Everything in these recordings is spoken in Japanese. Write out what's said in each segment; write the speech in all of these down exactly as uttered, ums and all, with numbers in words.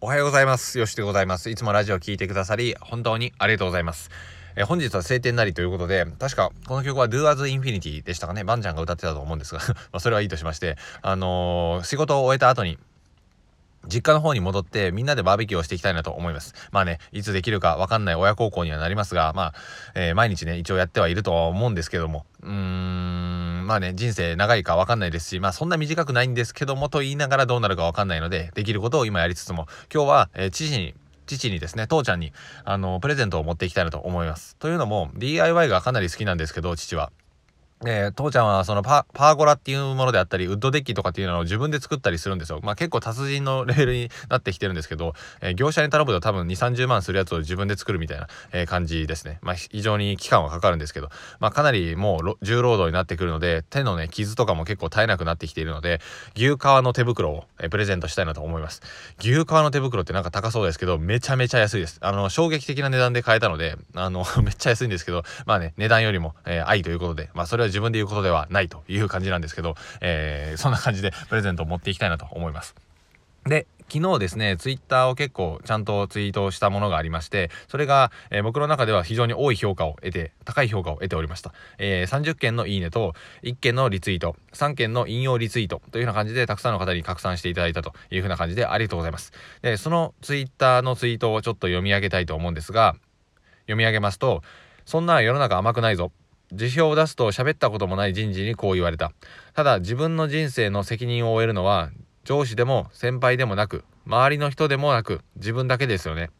おはようございます。よしでございます。いつもラジオを聞いてくださり、本当にありがとうございます。えー、本日は晴天なりということで、確かこの曲はdo as Infinityでしたかね。バンちゃんが歌ってたと思うんですが、まあそれはいいとしまして、あのー、仕事を終えた後に、実家の方に戻ってみんなでバーベキューをしていきたいなと思います。まあね、いつできるかわかんない親孝行にはなりますが、まあ、えー、毎日ね、一応やってはいるとは思うんですけども、うーん、まあね、人生長いかわかんないですし、まあそんな短くないんですけどもと言いながらどうなるかわかんないので、できることを今やりつつも、今日は、えー、父に、父にですね、父ちゃんに、あの、プレゼントを持っていきたいなと思います。というのも、ディーアイワイ がかなり好きなんですけど、父は。えー、父ちゃんはその パ, パーゴラっていうものであったりウッドデッキとかっていうのを自分で作ったりするんですよ。まあ結構達人のレベルになってきてるんですけど、えー、業者に頼むと多分にじゅう、さんじゅうまんするやつを自分で作るみたいな、えー、感じですね。まあ非常に期間はかかるんですけど、まあかなりもう重労働になってくるので、手のね傷とかも結構絶えなくなってきているので、牛革の手袋を、えー、プレゼントしたいなと思います。牛革の手袋ってなんか高そうですけど、めちゃめちゃ安いです。あの衝撃的な値段で買えたので、あのめっちゃ安いんですけど、まあね、値段よりも、えー、愛ということで、まあそれは自分で言うことではないという感じなんですけど、えー、そんな感じでプレゼントを持っていきたいなと思います。で、昨日ですね、ツイッターを結構ちゃんとツイートしたものがありまして、それが、えー、僕の中では非常に多い評価を得て、高い評価を得ておりました。えー、さんじゅっけんのいいねと、いっけんのリツイート、さんけんの引用リツイートというような感じで、たくさんの方に拡散していただいたというふうな感じでありがとうございます。で、そのツイッターのツイートをちょっと読み上げたいと思うんですが、読み上げますと、そんな世の中甘くないぞ。辞表を出すと喋ったこともない人事にこう言われた。ただ自分の人生の責任を負えるのは上司でも先輩でもなく周りの人でもなく自分だけですよね。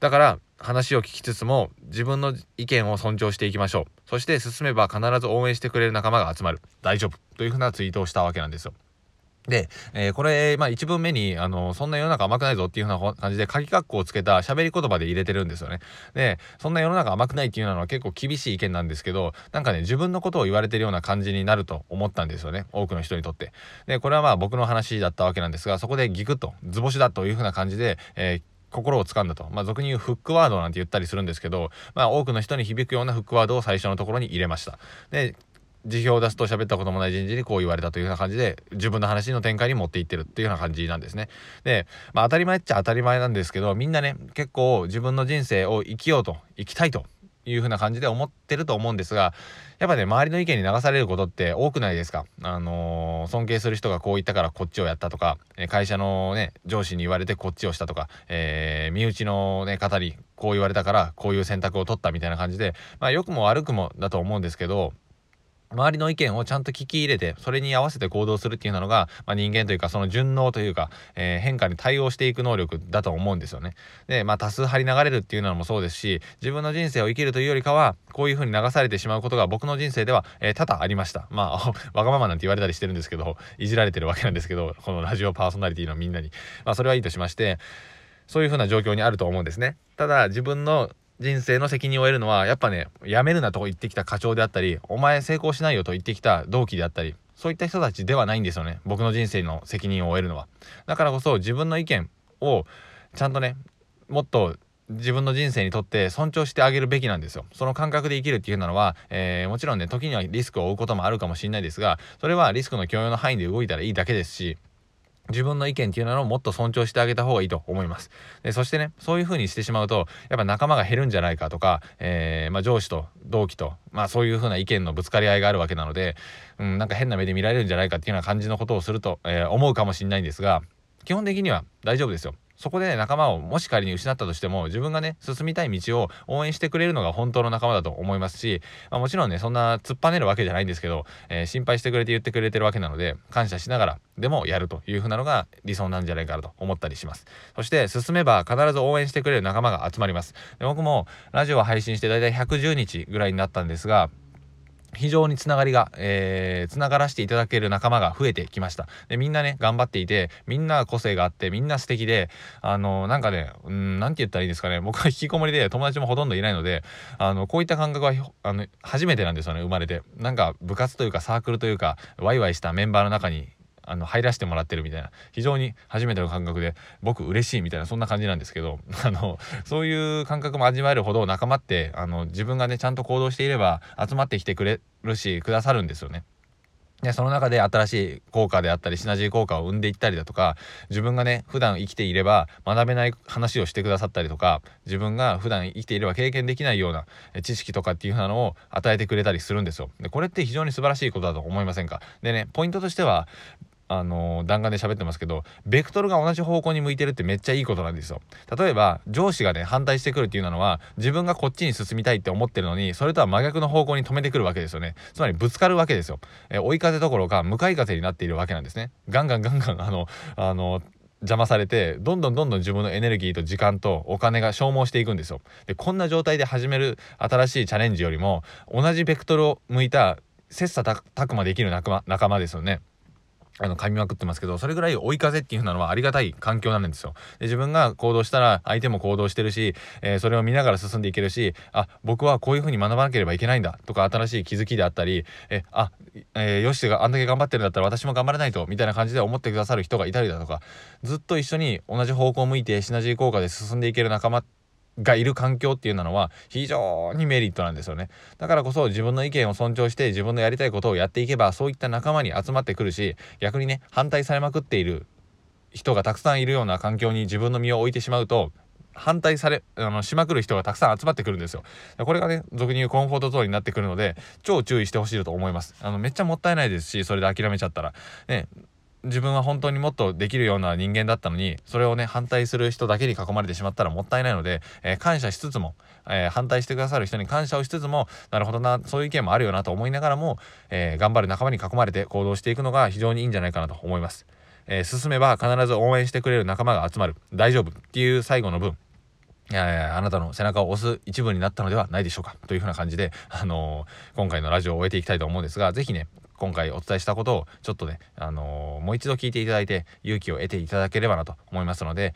だから話を聞きつつも自分の意見を尊重していきましょう。そして進めば必ず応援してくれる仲間が集まる。大丈夫というふうなツイートをしたわけなんですよ。で、えー、これ、まあ、一文目に、あの、そんな世の中甘くないぞっていうような感じで、鍵括弧をつけた喋り言葉で入れてるんですよね。で、そんな世の中甘くないっていうのは結構厳しい意見なんですけど、なんかね、自分のことを言われてるような感じになると思ったんですよね。多くの人にとって。で、これはまあ僕の話だったわけなんですが、そこでギクッと、図星だというふうな感じで、えー心を掴んだと、まあ俗に言うフックワードなんて言ったりするんですけど、まあ多くの人に響くようなフックワードを最初のところに入れました。で、辞表を出すと喋ったこともない人事にこう言われたというような感じで自分の話の展開に持っていってるっていうような感じなんですね。で、まあ、当たり前っちゃ当たり前なんですけど、みんなね結構自分の人生を生きようと生きたいというふうな感じで思ってると思うんですが、やっぱね周りの意見に流されることって多くないですか。あのー、尊敬する人がこう言ったからこっちをやったとか、会社のね上司に言われてこっちをしたとか、えー、身内のね方にこう言われたからこういう選択を取ったみたいな感じで、まあ良くも悪くもだと思うんですけど、周りの意見をちゃんと聞き入れて、それに合わせて行動するっていうのが、まあ、人間というか、その順応というか、えー、変化に対応していく能力だと思うんですよね。で、まあ多数張り流れるっていうのもそうですし、自分の人生を生きるというよりかは、こういう風に流されてしまうことが僕の人生では、えー、多々ありました。まあ、わがままなんて言われたりしてるんですけど、いじられてるわけなんですけど、このラジオパーソナリティのみんなに。まあそれはいいとしまして、そういう風な状況にあると思うんですね。ただ、自分の人生の責任を得るのはやっぱね、やめるなと言ってきた課長であったり、お前成功しないよと言ってきた同期であったり、そういった人たちではないんですよね、僕の人生の責任を負えるのは。だからこそ自分の意見をちゃんとね、もっと自分の人生にとって尊重してあげるべきなんですよ。その感覚で生きるっていうのは、えー、もちろんね時にはリスクを負うこともあるかもしれないですが、それはリスクの許容の範囲で動いたらいいだけですし、自分の意見っていうのをもっと尊重してあげた方がいいと思います。で、そしてね、そういう風にしてしまうと、やっぱ仲間が減るんじゃないかとか、えー、まあ上司と同期と、まあそういう風な意見のぶつかり合いがあるわけなので、うん、なんか変な目で見られるんじゃないかっていうような感じのことをすると、えー、思うかもしれないんですが、基本的には大丈夫ですよ。そこで、ね、仲間をもし仮に失ったとしても、自分がね進みたい道を応援してくれるのが本当の仲間だと思いますし、まあ、もちろんねそんな突っぱねるわけじゃないんですけど、えー、心配してくれて言ってくれてるわけなので、感謝しながらでもやるというふうなのが理想なんじゃないかなと思ったりします。そして進めば必ず応援してくれる仲間が集まります。で、僕もラジオを配信してだいたいひゃくじゅうにちぐらいになったんですが、非常につながりが、えー、つながらせていただける仲間が増えてきました。で、みんなね頑張っていて、みんな個性があって、みんな素敵で、あのー、なんかね、うーん、なんて言ったらいいんですかね、僕は引きこもりで友達もほとんどいないので、あのこういった感覚はあの初めてなんですよね、生まれて。なんか部活というかサークルというかワイワイしたメンバーの中にあの入らせてもらってるみたいな、非常に初めての感覚で、僕嬉しいみたいな、そんな感じなんですけど、あのそういう感覚も味わえるほど、仲間ってあの自分がねちゃんと行動していれば集まってきてくれるし、くださるんですよね。ね、その中で新しい効果であったりシナジー効果を生んでいったりだとか、自分がね普段生きていれば学べない話をしてくださったりとか、自分が普段生きていれば経験できないような知識とかっていう風なのを与えてくれたりするんですよ。でこれって非常に素晴らしいことだと思いませんか。でね、ポイントとしてはあの弾丸で喋ってますけど、ベクトルが同じ方向に向いてるってめっちゃいいことなんですよ。例えば上司がね反対してくるっていうのは、自分がこっちに進みたいって思ってるのにそれとは真逆の方向に止めてくるわけですよね。つまりぶつかるわけですよ。え追い風どころか向かい風になっているわけなんですね。ガンガンガンガンあのあの邪魔されて、どんどんどんどん自分のエネルギーと時間とお金が消耗していくんですよ。でこんな状態で始める新しいチャレンジよりも、同じベクトルを向いた切磋琢磨できる仲間、仲間ですよね。あの噛みまくってますけど、それぐらい追い風っていうのはありがたい環境なんですよ。で自分が行動したら相手も行動してるし、えー、それを見ながら進んでいけるし、あ僕はこういう風に学ばなければいけないんだとか、新しい気づきであったり、えあ、えー、よしがあんだけ頑張ってるんだったら私も頑張らないとみたいな感じで思ってくださる人がいたりだとか、ずっと一緒に同じ方向を向いてシナジー効果で進んでいける仲間がいる環境っていうのは非常にメリットなんですよね。だからこそ自分の意見を尊重して自分のやりたいことをやっていけば、そういった仲間に集まってくるし、逆にね反対されまくっている人がたくさんいるような環境に自分の身を置いてしまうと、反対されあのしまくる人がたくさん集まってくるんですよ。これがね俗に言うコンフォートゾーンになってくるので、超注意してほしいと思います。あのめっちゃもったいないですし、それで諦めちゃったらね、自分は本当にもっとできるような人間だったのに、それをね反対する人だけに囲まれてしまったらもったいないので、えー、感謝しつつも、えー、反対してくださる人に感謝をしつつも、なるほどな、そういう意見もあるよなと思いながらも、えー、頑張る仲間に囲まれて行動していくのが非常にいいんじゃないかなと思います。えー、進めば必ず応援してくれる仲間が集まる、大丈夫っていう最後の文、いやいやあなたの背中を押す一部になったのではないでしょうか、というふうな感じで、あのー、今回のラジオを終えていきたいと思うんですが、ぜひね今回お伝えしたことをちょっとね、あのー、もう一度聞いていただいて勇気を得ていただければなと思いますので、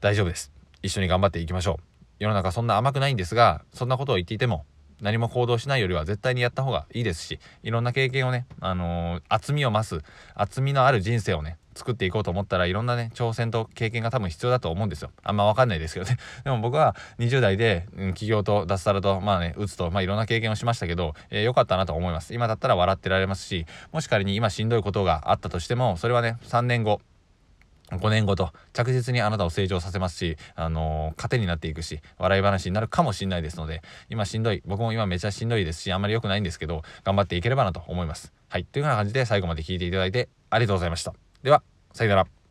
大丈夫です、一緒に頑張っていきましょう。世の中そんな甘くないんですが、そんなことを言っていても何も行動しないよりは絶対にやった方がいいですし、いろんな経験をね、あのー、厚みを増す厚みのある人生をね作っていこうと思ったら、いろんなね挑戦と経験が多分必要だと思うんですよ。あんま分かんないですけどねでも僕はにじゅう代で、うん、起業と脱サラとまあねうつと、まあ、いろんな経験をしましたけど、良、えー、かったなと思います。今だったら笑ってられますし、もし仮に今しんどいことがあったとしても、それはねさんねんごごねんごと着実にあなたを成長させますし、あのー、糧になっていくし、笑い話になるかもしれないですので、今しんどい、僕も今めちゃしんどいですし、あんまり良くないんですけど頑張っていければなと思います。はい、というような感じで最後まで聞いていただいてありがとうございました。ではさよなら。